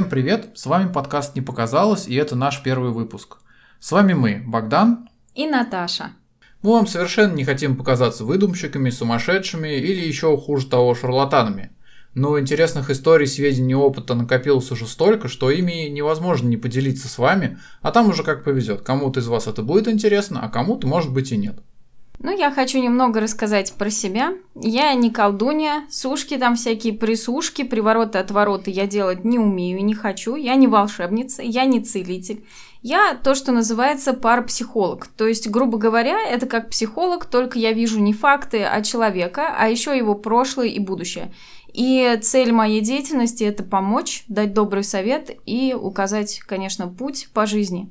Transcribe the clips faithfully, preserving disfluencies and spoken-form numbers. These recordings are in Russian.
Всем привет, с вами подкаст «Не показалось», и это наш первый выпуск. С вами мы, Богдан и Наташа. Мы вам совершенно не хотим показаться выдумщиками, сумасшедшими или еще хуже того, шарлатанами. Но интересных историй, сведений и опыта накопилось уже столько, что ими невозможно не поделиться с вами, а там уже как повезет. Кому-то из вас это будет интересно, а кому-то, может быть, и нет. Ну, я хочу немного рассказать про себя. Я не колдунья, сушки там всякие, присушки, привороты, отвороты я делать не умею и не хочу. Я не волшебница, я не целитель. Я то, что называется парапсихолог. То есть, грубо говоря, это как психолог, только я вижу не факты, а человека, а еще его прошлое и будущее. И цель моей деятельности – это помочь, дать добрый совет и указать, конечно, путь по жизни.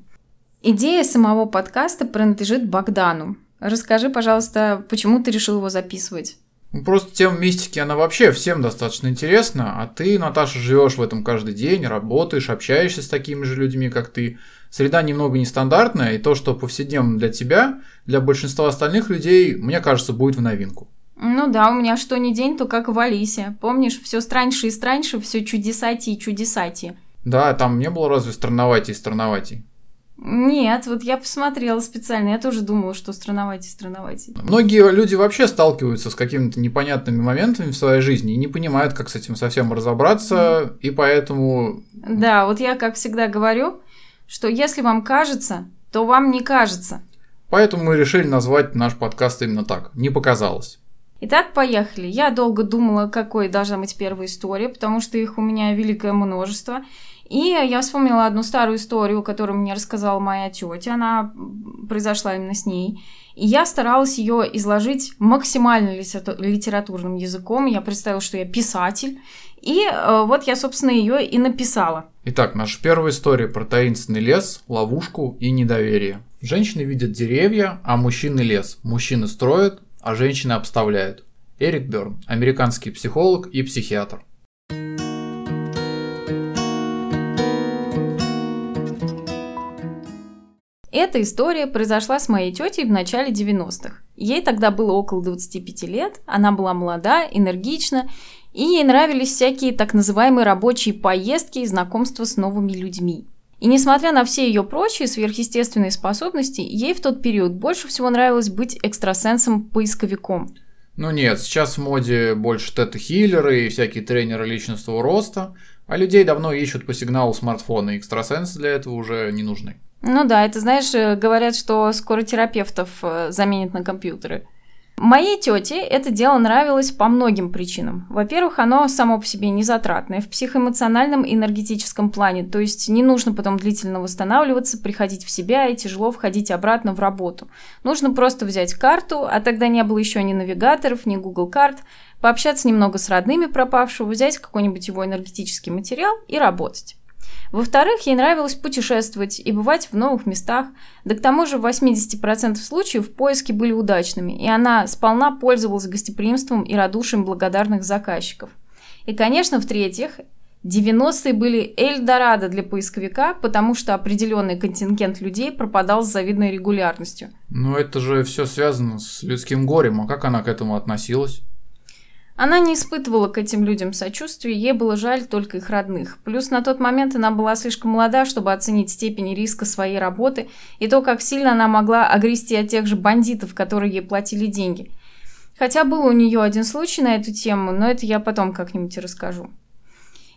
Идея самого подкаста принадлежит Богдану. Расскажи, пожалуйста, почему ты решил его записывать? Ну, просто тема мистики, она вообще всем достаточно интересна, а ты, Наташа, живешь в этом каждый день, работаешь, общаешься с такими же людьми, как ты. Среда немного нестандартная, и то, что повседневно для тебя, для большинства остальных людей, мне кажется, будет в новинку. Ну да, у меня что ни день, то как в Алисе. Помнишь, все страньше и страньше, все чудесати и чудесати. Да, там не было разве странноватей и странноватей? Нет, вот я посмотрела специально, я тоже думала, что странноватей, странноватей. Многие люди вообще сталкиваются с какими-то непонятными моментами в своей жизни и не понимают, как с этим совсем разобраться, mm. и поэтому... Да, вот я, как всегда, говорю, что если вам кажется, то вам не кажется. Поэтому мы решили назвать наш подкаст именно так, «Не показалось». Итак, поехали. Я долго думала, какой должна быть первая история, потому что их у меня великое множество. И я вспомнила одну старую историю, которую мне рассказала моя тетя. Она произошла именно с ней. И я старалась ее изложить максимально литературным языком. Я представила, что я писатель. И вот я, собственно, ее и написала. Итак, наша первая история про таинственный лес, ловушку и недоверие. Женщины видят деревья, а мужчины лес. Мужчины строят, а женщины обставляют. Эрик Бёрн, американский психолог и психиатр. Эта история произошла с моей тетей в начале девяностых. Ей тогда было около двадцати пяти лет, она была молода, энергична, и ей нравились всякие так называемые рабочие поездки и знакомства с новыми людьми. И несмотря на все ее прочие сверхъестественные способности, ей в тот период больше всего нравилось быть экстрасенсом-поисковиком. Ну нет, сейчас в моде больше тета-хиллеры и всякие тренеры личностного роста, а людей давно ищут по сигналу смартфона, и экстрасенсы для этого уже не нужны. Ну да, это, знаешь, говорят, что скоро терапевтов заменят на компьютеры. Моей тете это дело нравилось по многим причинам. Во-первых, оно само по себе незатратное в психоэмоциональном и энергетическом плане, то есть не нужно потом длительно восстанавливаться, приходить в себя и тяжело входить обратно в работу. Нужно просто взять карту, а тогда не было еще ни навигаторов, ни Google карт, пообщаться немного с родными пропавшего, взять какой-нибудь его энергетический материал и работать. Во-вторых, ей нравилось путешествовать и бывать в новых местах, да к тому же в восемьдесят процентов случаев поиски были удачными, и она сполна пользовалась гостеприимством и радушием благодарных заказчиков. И, конечно, в-третьих, девяностые были эльдорадо для поисковика, потому что определенный контингент людей пропадал с завидной регулярностью. Но это же все связано с людским горем, а как она к этому относилась? Она не испытывала к этим людям сочувствия, ей было жаль только их родных. Плюс на тот момент она была слишком молода, чтобы оценить степень риска своей работы и то, как сильно она могла огрести от тех же бандитов, которые ей платили деньги. Хотя был у нее один случай на эту тему, но это я потом как-нибудь расскажу.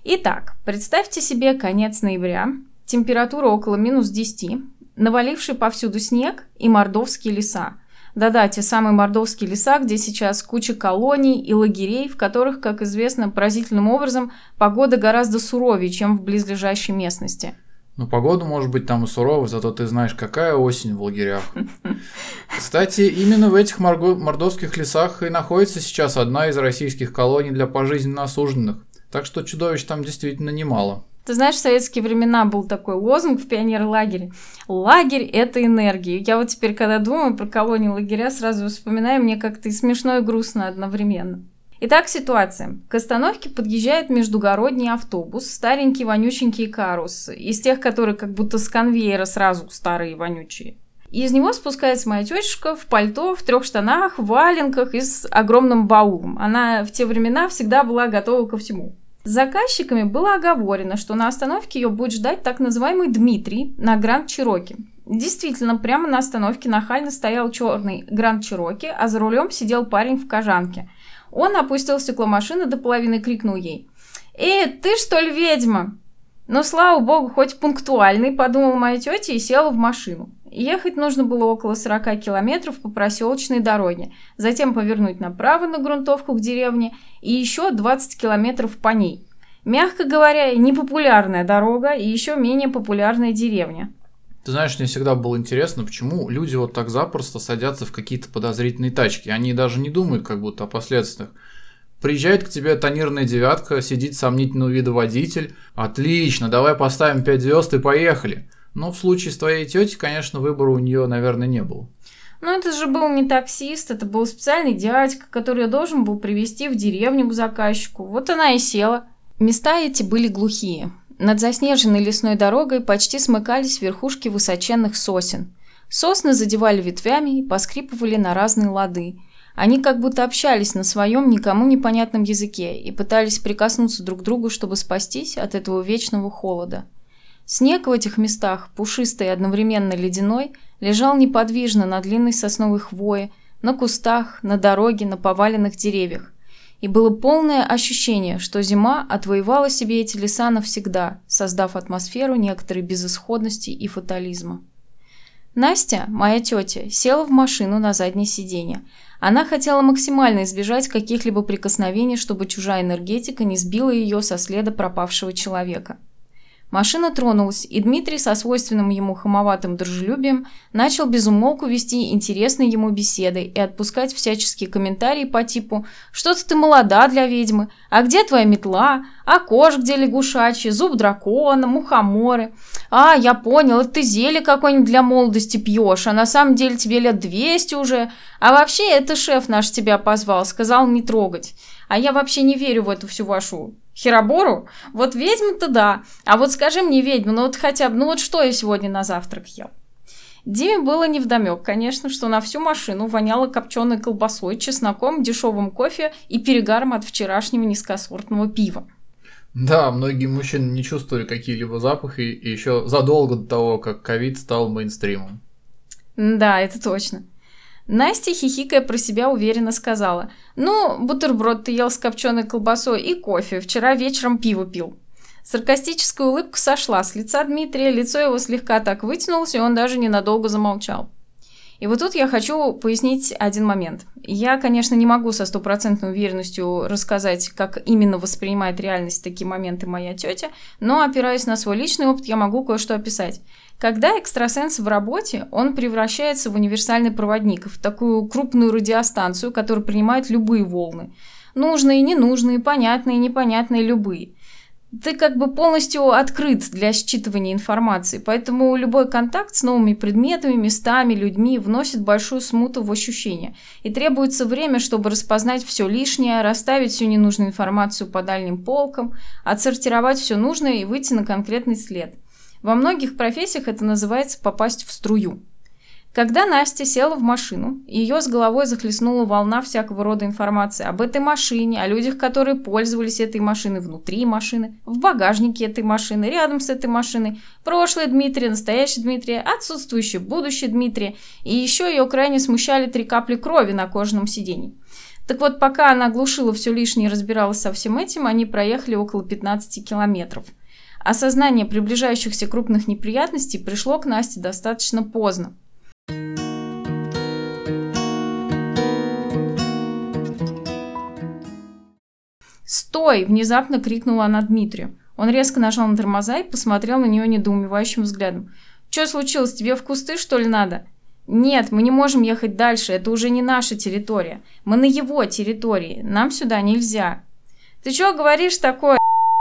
Итак, представьте себе конец ноября, температура около минус десяти, наваливший повсюду снег и мордовские леса. Да-да, те самые мордовские леса, где сейчас куча колоний и лагерей, в которых, как известно, поразительным образом погода гораздо суровее, чем в близлежащей местности. Ну, погода может быть там и суровая, зато ты знаешь, какая осень в лагерях. Кстати, именно в этих мордовских лесах и находится сейчас одна из российских колоний для пожизненно осужденных, так что чудовищ там действительно немало. Ты знаешь, в советские времена был такой лозунг в пионерлагере. Лагерь – это энергия. Я вот теперь, когда думаю про колонию лагеря, сразу вспоминаю, мне как-то и смешно, и грустно одновременно. Итак, ситуация. К остановке подъезжает междугородний автобус, старенький вонюченький карус, из тех, которые как будто с конвейера сразу старые вонючие. И из него спускается моя тетушка в пальто, в трех штанах, в валенках и с огромным баулом. Она в те времена всегда была готова ко всему. С заказчиками было оговорено, что на остановке ее будет ждать так называемый Дмитрий на Grand Cherokee. Действительно, прямо на остановке нахально стоял черный Grand Cherokee, а за рулем сидел парень в кожанке. Он опустил стекло машины до половины и крикнул ей: «Эй, ты что ли ведьма?» Но, слава богу, хоть пунктуальный, подумала моя тетя и села в машину. Ехать нужно было около сорока километров по проселочной дороге, затем повернуть направо на грунтовку к деревне и еще двадцать километров по ней. Мягко говоря, непопулярная дорога и еще менее популярная деревня. Ты знаешь, мне всегда было интересно, почему люди вот так запросто садятся в какие-то подозрительные тачки. Они даже не думают как будто о последствиях. Приезжает к тебе тонирная девятка, сидит сомнительного вида водитель. Отлично, давай поставим пять звезд и поехали. Но в случае с твоей тетей, конечно, выбора у нее, наверное, не было. Но это же был не таксист, это был специальный дядька, который должен был привезти в деревню к заказчику. Вот она и села. Места эти были глухие. Над заснеженной лесной дорогой почти смыкались верхушки высоченных сосен. Сосны задевали ветвями и поскрипывали на разные лады. Они как будто общались на своем никому непонятном языке и пытались прикоснуться друг к другу, чтобы спастись от этого вечного холода. Снег в этих местах, пушистый и одновременно ледяной, лежал неподвижно на длинной сосновой хвое, на кустах, на дороге, на поваленных деревьях. И было полное ощущение, что зима отвоевала себе эти леса навсегда, создав атмосферу некоторой безысходности и фатализма. Настя, моя тетя, села в машину на заднее сиденье. Она хотела максимально избежать каких-либо прикосновений, чтобы чужая энергетика не сбила ее со следа пропавшего человека. Машина тронулась, и Дмитрий со свойственным ему хамоватым дружелюбием начал безумолку вести интересные ему беседы и отпускать всяческие комментарии по типу «Что-то ты молода для ведьмы», «А где твоя метла?», «А кож где лягушачьи?», «Зуб дракона?», «Мухоморы?», «А, я понял, это ты зелье какое-нибудь для молодости пьешь, а на самом деле тебе лет двести уже, а вообще это шеф наш тебя позвал, сказал не трогать, а я вообще не верю в эту всю вашу... херобору? Вот ведьма-то да. А вот скажи мне, ведьма, ну вот хотя бы, ну вот что я сегодня на завтрак ел?» Диме было невдомек, конечно, что на всю машину воняло копченой колбасой, чесноком, дешевым кофе и перегаром от вчерашнего низкосортного пива. Да, многие мужчины не чувствовали какие-либо запахи еще задолго до того, как ковид стал мейнстримом. Да, это точно. Настя, хихикая про себя, уверенно сказала: «Ну, бутерброд ты ел с копченой колбасой и кофе, вчера вечером пиво пил». Саркастическая улыбка сошла с лица Дмитрия, лицо его слегка так вытянулось, и он даже ненадолго замолчал. И вот тут я хочу пояснить один момент. Я, конечно, не могу со стопроцентной уверенностью рассказать, как именно воспринимает реальность такие моменты моя тетя, но, опираясь на свой личный опыт, я могу кое-что описать. Когда экстрасенс в работе, он превращается в универсальный проводник, в такую крупную радиостанцию, которая принимает любые волны. Нужные, ненужные, понятные, непонятные, любые. Ты как бы полностью открыт для считывания информации, поэтому любой контакт с новыми предметами, местами, людьми вносит большую смуту в ощущения. И требуется время, чтобы распознать все лишнее, расставить всю ненужную информацию по дальним полкам, отсортировать все нужное и выйти на конкретный след. Во многих профессиях это называется «попасть в струю». Когда Настя села в машину, ее с головой захлестнула волна всякого рода информации об этой машине, о людях, которые пользовались этой машиной, внутри машины, в багажнике этой машины, рядом с этой машиной, прошлое Дмитрия, настоящее Дмитрия, отсутствующее будущее Дмитрия, и еще ее крайне смущали три капли крови на кожаном сиденье. Так вот, пока она глушила все лишнее и разбиралась со всем этим, они проехали около пятнадцати километров. Осознание приближающихся крупных неприятностей пришло к Насте достаточно поздно. «Стой!» – внезапно крикнула она Дмитрию. Он резко нажал на тормоза и посмотрел на нее недоумевающим взглядом. «Че случилось? Тебе в кусты, что ли, надо?» «Нет, мы не можем ехать дальше, это уже не наша территория. Мы на его территории, нам сюда нельзя». «Ты че говоришь такое?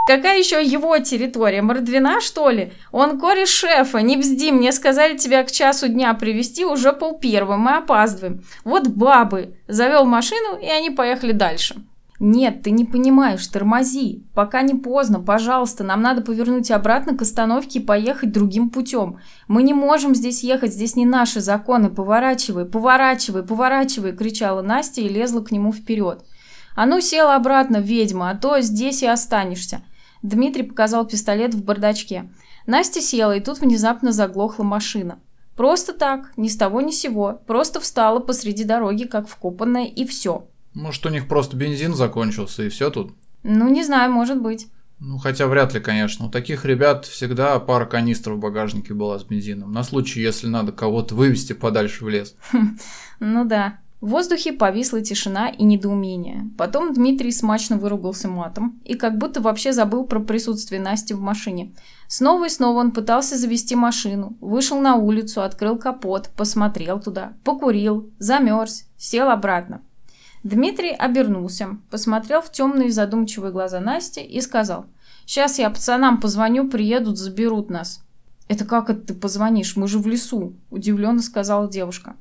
Какая еще его территория? Мордвина, что ли? Он кореш шефа, не бзди, мне сказали тебя к часу дня привезти, уже пол первого, мы опаздываем. Вот бабы!» Завел машину, и они поехали дальше. «Нет, ты не понимаешь, тормози, пока не поздно, пожалуйста, нам надо повернуть обратно к остановке и поехать другим путем. Мы не можем здесь ехать, здесь не наши законы, поворачивай, поворачивай, поворачивай», — кричала Настя и лезла к нему вперед. «А ну, села обратно, ведьма, а то здесь и останешься!» Дмитрий показал пистолет в бардачке. Настя села, и тут внезапно заглохла машина. Просто так, ни с того ни с сего, просто встала посреди дороги, как вкопанная, и все. Может, у них просто бензин закончился, и все тут? Ну, не знаю, может быть. Ну, хотя вряд ли, конечно. У таких ребят всегда пара канистр в багажнике была с бензином, на случай, если надо кого-то вывести подальше в лес. Ну да. В воздухе повисла тишина и недоумение. Потом Дмитрий смачно выругался матом и как будто вообще забыл про присутствие Насти в машине. Снова и снова он пытался завести машину, вышел на улицу, открыл капот, посмотрел туда, покурил, замерз, сел обратно. Дмитрий обернулся, посмотрел в темные задумчивые глаза Насти и сказал: «Сейчас я пацанам позвоню, приедут, заберут нас». «Это как это ты позвонишь? Мы же в лесу», – удивленно сказала девушка.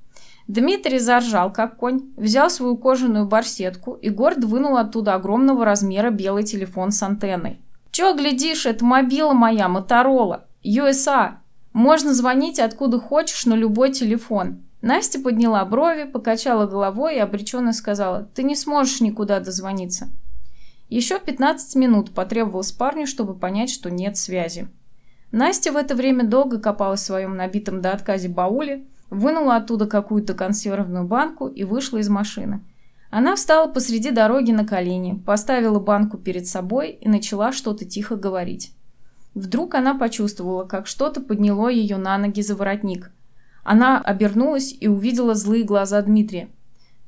Дмитрий заржал, как конь, взял свою кожаную барсетку и гордо вынул оттуда огромного размера белый телефон с антенной. «Чё глядишь, это мобила моя, Motorola, ю эс эй. Можно звонить откуда хочешь на любой телефон». Настя подняла брови, покачала головой и обреченно сказала: «Ты не сможешь никуда дозвониться». Еще пятнадцать минут потребовалось парню, чтобы понять, что нет связи. Настя в это время долго копалась в своем набитом до отказа бауле, вынула оттуда какую-то консервную банку и вышла из машины. Она встала посреди дороги на колени, поставила банку перед собой и начала что-то тихо говорить. Вдруг она почувствовала, как что-то подняло ее на ноги за воротник. Она обернулась и увидела злые глаза Дмитрия.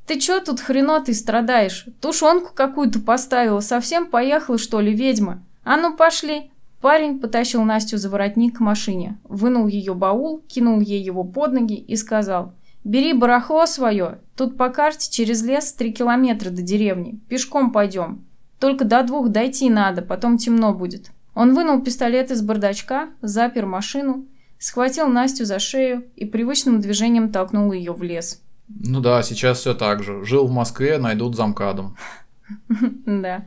«Ты чё тут хренотой страдаешь? Тушенку какую-то поставила, совсем поехала, что ли, ведьма? А ну пошли!» Парень потащил Настю за воротник к машине, вынул ее баул, кинул ей его под ноги и сказал: «Бери барахло свое, тут по карте через лес три километра до деревни, пешком пойдем, только до двух дойти надо, потом темно будет». Он вынул пистолет из бардачка, запер машину, схватил Настю за шею и привычным движением толкнул ее в лес. «Ну да, сейчас все так же, жил в Москве, найдут замкадом». Да.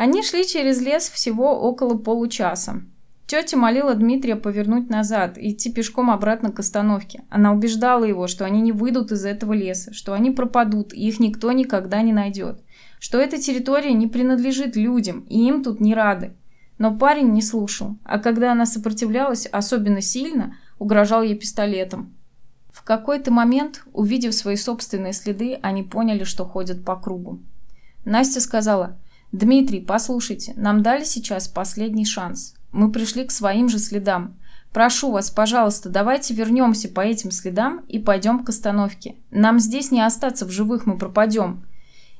Они шли через лес всего около получаса. Тетя молила Дмитрия повернуть назад и идти пешком обратно к остановке. Она убеждала его, что они не выйдут из этого леса, что они пропадут, и их никто никогда не найдет, что эта территория не принадлежит людям, и им тут не рады. Но парень не слушал, а когда она сопротивлялась особенно сильно, угрожал ей пистолетом. В какой-то момент, увидев свои собственные следы, они поняли, что ходят по кругу. Настя сказала: «Дмитрий, послушайте, нам дали сейчас последний шанс. Мы пришли к своим же следам. Прошу вас, пожалуйста, давайте вернемся по этим следам и пойдем к остановке. Нам здесь не остаться в живых, мы пропадем».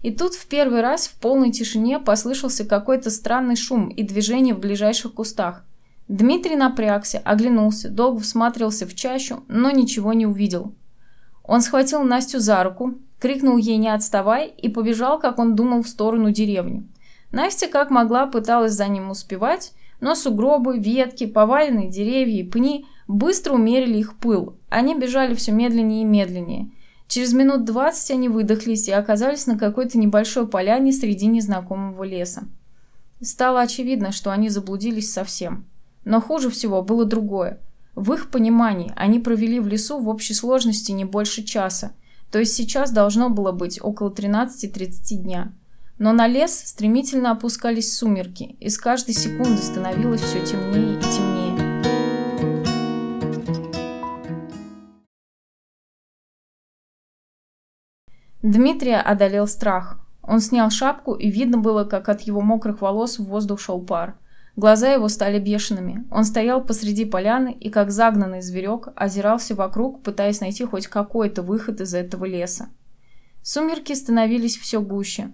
И тут в первый раз в полной тишине послышался какой-то странный шум и движение в ближайших кустах. Дмитрий напрягся, оглянулся, долго всматривался в чащу, но ничего не увидел. Он схватил Настю за руку, крикнул ей «не отставай» и побежал, как он думал, в сторону деревни. Настя как могла пыталась за ним успевать, но сугробы, ветки, поваленные деревья и пни быстро умерили их пыл. Они бежали все медленнее и медленнее. Через минут двадцать они выдохлись и оказались на какой-то небольшой поляне среди незнакомого леса. Стало очевидно, что они заблудились совсем. Но хуже всего было другое. В их понимании они провели в лесу в общей сложности не больше часа, то есть сейчас должно было быть около тринадцати тридцати дня. Но на лес стремительно опускались сумерки, и с каждой секунды становилось все темнее и темнее. Дмитрия одолел страх. Он снял шапку, и видно было, как от его мокрых волос в воздух шел пар. Глаза его стали бешеными. Он стоял посреди поляны и, как загнанный зверек, озирался вокруг, пытаясь найти хоть какой-то выход из этого леса. Сумерки становились все гуще.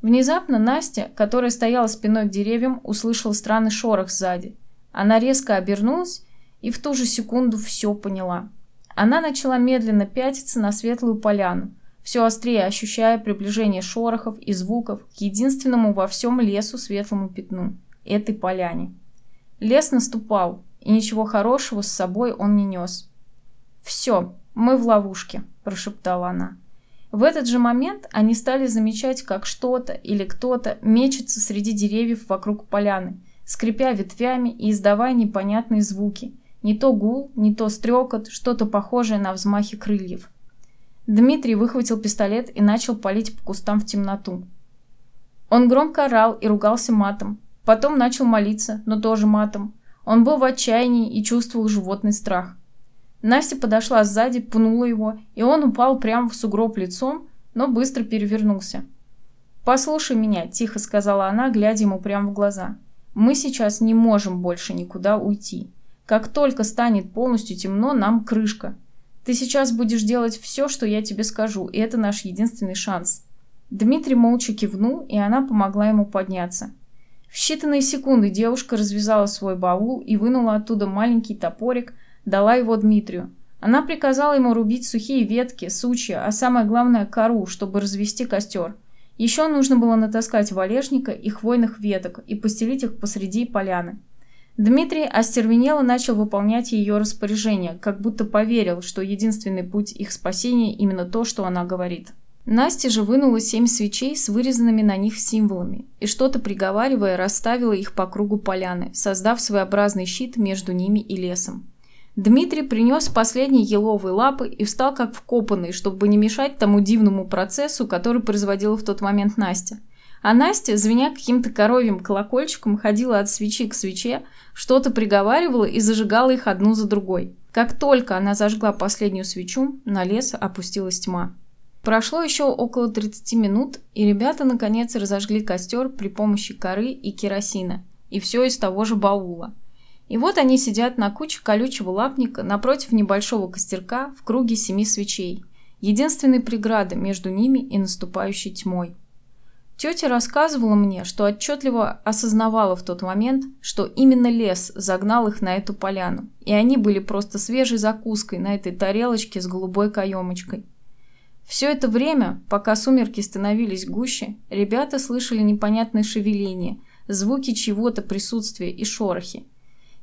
Внезапно Настя, которая стояла спиной к деревьям, услышала странный шорох сзади. Она резко обернулась и в ту же секунду все поняла. Она начала медленно пятиться на светлую поляну, все острее ощущая приближение шорохов и звуков к единственному во всем лесу светлому пятну – этой поляне. Лес наступал, и ничего хорошего с собой он не нес. «Все, мы в ловушке», – прошептала она. В этот же момент они стали замечать, как что-то или кто-то мечется среди деревьев вокруг поляны, скрипя ветвями и издавая непонятные звуки. Не то гул, не то стрекот, что-то похожее на взмахи крыльев. Дмитрий выхватил пистолет и начал палить по кустам в темноту. Он громко орал и ругался матом. Потом начал молиться, но тоже матом. Он был в отчаянии и чувствовал животный страх. Настя подошла сзади, пнула его, и он упал прямо в сугроб лицом, но быстро перевернулся. «Послушай меня», – тихо сказала она, глядя ему прямо в глаза. «Мы сейчас не можем больше никуда уйти. Как только станет полностью темно, нам крышка. Ты сейчас будешь делать все, что я тебе скажу, и это наш единственный шанс». Дмитрий молча кивнул, и она помогла ему подняться. В считанные секунды девушка развязала свой баул и вынула оттуда маленький топорик, дала его Дмитрию. Она приказала ему рубить сухие ветки, сучья, а самое главное кору, чтобы развести костер. Еще нужно было натаскать валежника и хвойных веток и постелить их посреди поляны. Дмитрий остервенело начал выполнять ее распоряжение, как будто поверил, что единственный путь их спасения именно то, что она говорит. Настя же вынула семь свечей с вырезанными на них символами и, что-то приговаривая, расставила их по кругу поляны, создав своеобразный щит между ними и лесом. Дмитрий принес последние еловые лапы и встал как вкопанный, чтобы не мешать тому дивному процессу, который производила в тот момент Настя. А Настя, звеня каким-то коровьим колокольчиком, ходила от свечи к свече, что-то приговаривала и зажигала их одну за другой. Как только она зажгла последнюю свечу, на лес опустилась тьма. Прошло еще около тридцати минут, и ребята наконец разожгли костер при помощи коры и керосина, и все из того же баула. И вот они сидят на куче колючего лапника напротив небольшого костерка в круге семи свечей, единственной преграды между ними и наступающей тьмой. Тетя рассказывала мне, что отчетливо осознавала в тот момент, что именно лес загнал их на эту поляну, и они были просто свежей закуской на этой тарелочке с голубой каемочкой. Все это время, пока сумерки становились гуще, ребята слышали непонятное шевеление, звуки чьего-то присутствия и шорохи.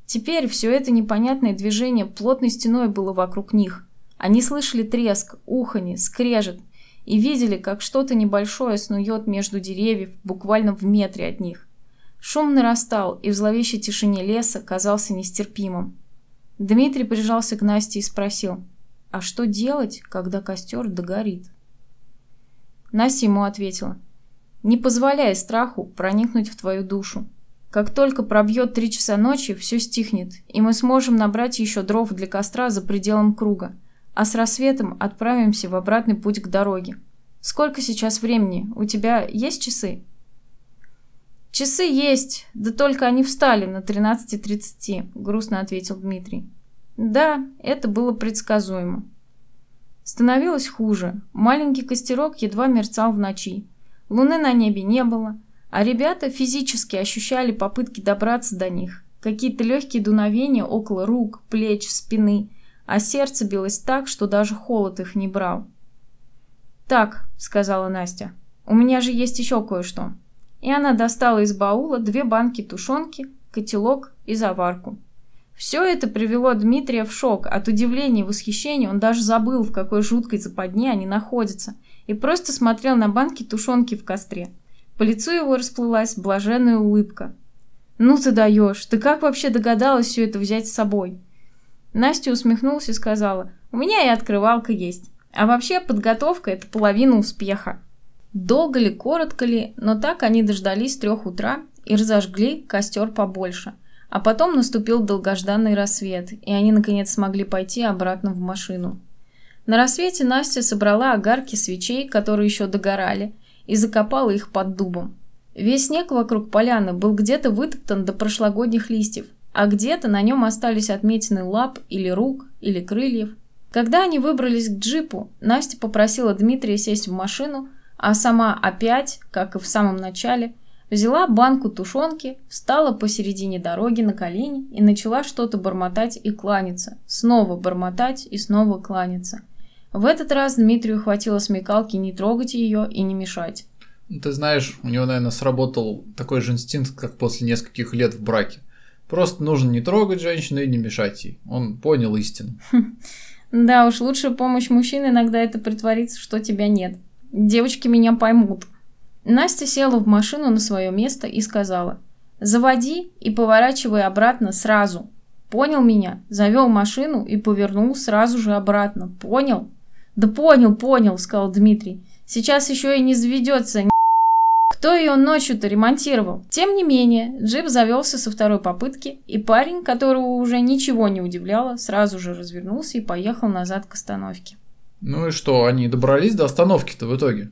Теперь все это непонятное движение плотной стеной было вокруг них. Они слышали треск, уханье, скрежет и видели, как что-то небольшое снует между деревьев буквально в метре от них. Шум нарастал, и в зловещей тишине леса казался нестерпимым. Дмитрий прижался к Насте и спросил: «А что делать, когда костер догорит?» Настя ему ответила: «Не позволяй страху проникнуть в твою душу. Как только пробьет три часа ночи, все стихнет, и мы сможем набрать еще дров для костра за пределом круга, а с рассветом отправимся в обратный путь к дороге. Сколько сейчас времени? У тебя есть часы?» «Часы есть, да только они встали на тринадцать тридцать», — грустно ответил Дмитрий. Да, это было предсказуемо. Становилось хуже. Маленький костерок едва мерцал в ночи. Луны на небе не было, а ребята физически ощущали попытки добраться до них. Какие-то легкие дуновения около рук, плеч, спины, а сердце билось так, что даже холод их не брал. «Так», — сказала Настя, — «у меня же есть еще кое-что». И она достала из баула две банки тушенки, котелок и заварку. Все это привело Дмитрия в шок. От удивления и восхищения он даже забыл, в какой жуткой западне они находятся, и просто смотрел на банки тушенки в костре. По лицу его расплылась блаженная улыбка. «Ну ты даешь! Ты как вообще догадалась все это взять с собой?» Настя усмехнулась и сказала: «У меня и открывалка есть. А вообще подготовка – это половина успеха». Долго ли, коротко ли, но так они дождались трех утра и разожгли костер побольше. А потом наступил долгожданный рассвет, и они наконец смогли пойти обратно в машину. На рассвете Настя собрала огарки свечей, которые еще догорали, и закопала их под дубом. Весь снег вокруг поляны был где-то вытоптан до прошлогодних листьев, а где-то на нем остались отметины лап или рук, или крыльев. Когда они выбрались к джипу, Настя попросила Дмитрия сесть в машину, а сама опять, как и в самом начале, взяла банку тушенки, встала посередине дороги на колени и начала что-то бормотать и кланяться, снова бормотать и снова кланяться. В этот раз Дмитрию хватило смекалки не трогать ее и не мешать. Ты знаешь, у него, наверное, сработал такой же инстинкт, как после нескольких лет в браке. Просто нужно не трогать женщину и не мешать ей. Он понял истину. Да уж, лучшая помощь мужчины иногда это притвориться, что тебя нет. Девочки меня поймут. Настя села в машину на свое место и сказала: «Заводи и поворачивай обратно сразу. Понял меня?» Завел машину и повернул сразу же обратно. Понял? Да понял, понял, сказал Дмитрий. Сейчас еще и не заведется, Кто ее ночью-то ремонтировал? Тем не менее, джип завелся со второй попытки, и парень, которого уже ничего не удивляло, сразу же развернулся и поехал назад к остановке. Ну и что, они добрались до остановки-то в итоге?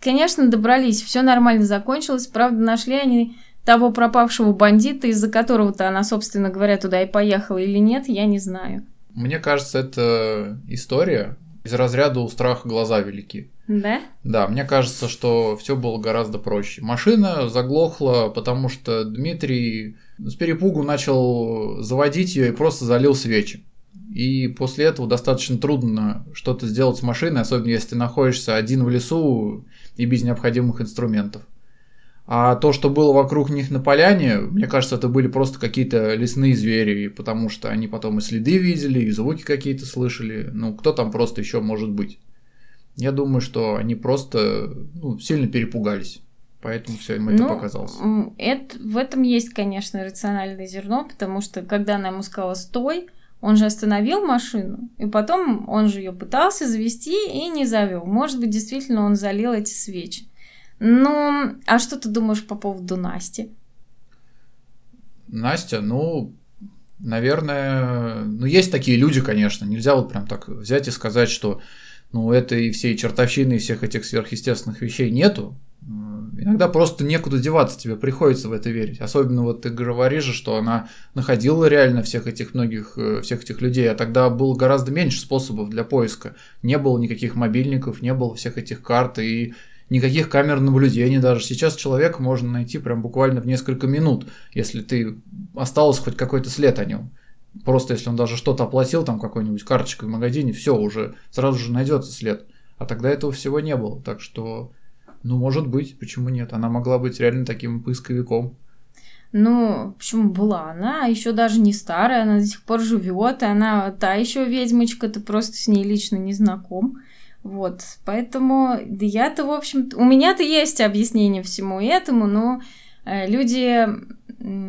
Конечно, добрались, все нормально закончилось, правда, нашли они того пропавшего бандита, из-за которого-то она, собственно говоря, туда и поехала или нет, я не знаю. Мне кажется, это история из разряда «у страха глаза велики». Да? Да, мне кажется, что все было гораздо проще. Машина заглохла, потому что Дмитрий с перепугу начал заводить ее и просто залил свечи. И после этого достаточно трудно что-то сделать с машиной, особенно если ты находишься один в лесу и без необходимых инструментов. А то, что было вокруг них на поляне, мне кажется, это были просто какие-то лесные звери, потому что они потом и следы видели, и звуки какие-то слышали. Ну, кто там просто еще может быть? Я думаю, что они просто ну, сильно перепугались, поэтому все им это ну, показалось. Это, в этом есть, конечно, рациональное зерно, потому что, когда она ему сказала «стой», он же остановил машину, и потом он же ее пытался завести и не завел. Может быть, действительно он залил эти свечи. Ну, а что ты думаешь по поводу Насти? Настя, ну... Наверное, ну есть такие люди, конечно, нельзя вот прям так взять и сказать, что ну это и всей чертовщины, и всех этих сверхъестественных вещей нету. Иногда просто некуда деваться, тебе приходится в это верить. Особенно вот ты говоришь же, что она находила реально всех этих многих, всех этих людей, а тогда было гораздо меньше способов для поиска. Не было никаких мобильников, не было всех этих карт и... Никаких камер наблюдения даже. Сейчас человека можно найти прям буквально в несколько минут, если ты осталось хоть какой-то след о нем. Просто если он даже что-то оплатил, там какой-нибудь карточкой в магазине, все, уже сразу же найдется след. А тогда этого всего не было. Так что, ну, может быть, почему нет? Она могла быть реально таким поисковиком. Ну, почему была? Она еще даже не старая, она до сих пор живет, и она та еще ведьмочка, ты просто с ней лично не знаком. Вот, поэтому да я-то, в общем-то, у меня-то есть объяснение всему этому, но люди,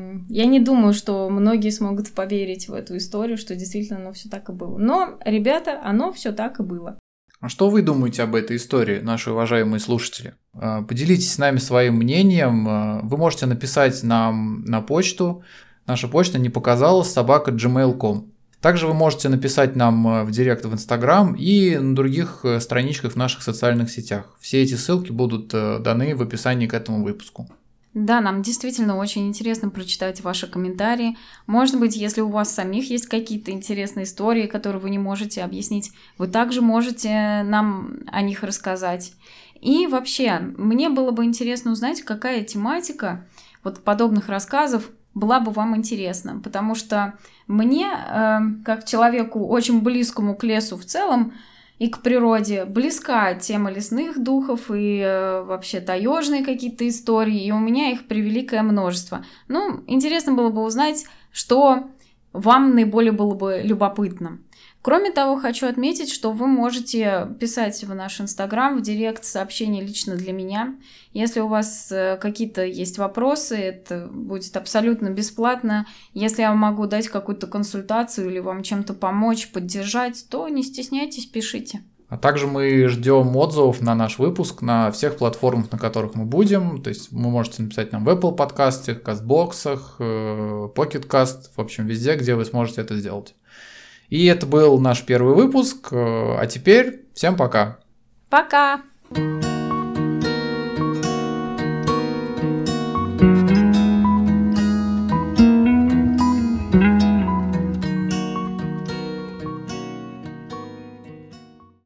я не думаю, что многие смогут поверить в эту историю, что действительно оно все так и было. Но, ребята, оно все так и было. А что вы думаете об этой истории, наши уважаемые слушатели? Поделитесь с нами своим мнением, вы можете написать нам на почту, наша почта непоказалос собака джи мейл точка ком. Также вы можете написать нам в директ в Instagram и на других страничках в наших социальных сетях. Все эти ссылки будут даны в описании к этому выпуску. Да, нам действительно очень интересно прочитать ваши комментарии. Может быть, если у вас самих есть какие-то интересные истории, которые вы не можете объяснить, вы также можете нам о них рассказать. И вообще, мне было бы интересно узнать, какая тематика вот подобных рассказов была бы вам интересна, потому что мне, э, как человеку очень близкому к лесу в целом и к природе, близка тема лесных духов и э, вообще таежные какие-то истории, и у меня их превеликое множество. Ну, интересно было бы узнать, что вам наиболее было бы любопытно. Кроме того, хочу отметить, что вы можете писать в наш Инстаграм, в директ сообщение лично для меня. Если у вас какие-то есть вопросы, это будет абсолютно бесплатно. Если я могу дать какую-то консультацию или вам чем-то помочь, поддержать, то не стесняйтесь, пишите. А также мы ждем отзывов на наш выпуск на всех платформах, на которых мы будем. То есть вы можете написать нам в Apple подкастах, Кастбоксах, Pocket Cast, в общем, везде, где вы сможете это сделать. И это был наш первый выпуск. А теперь всем пока. Пока.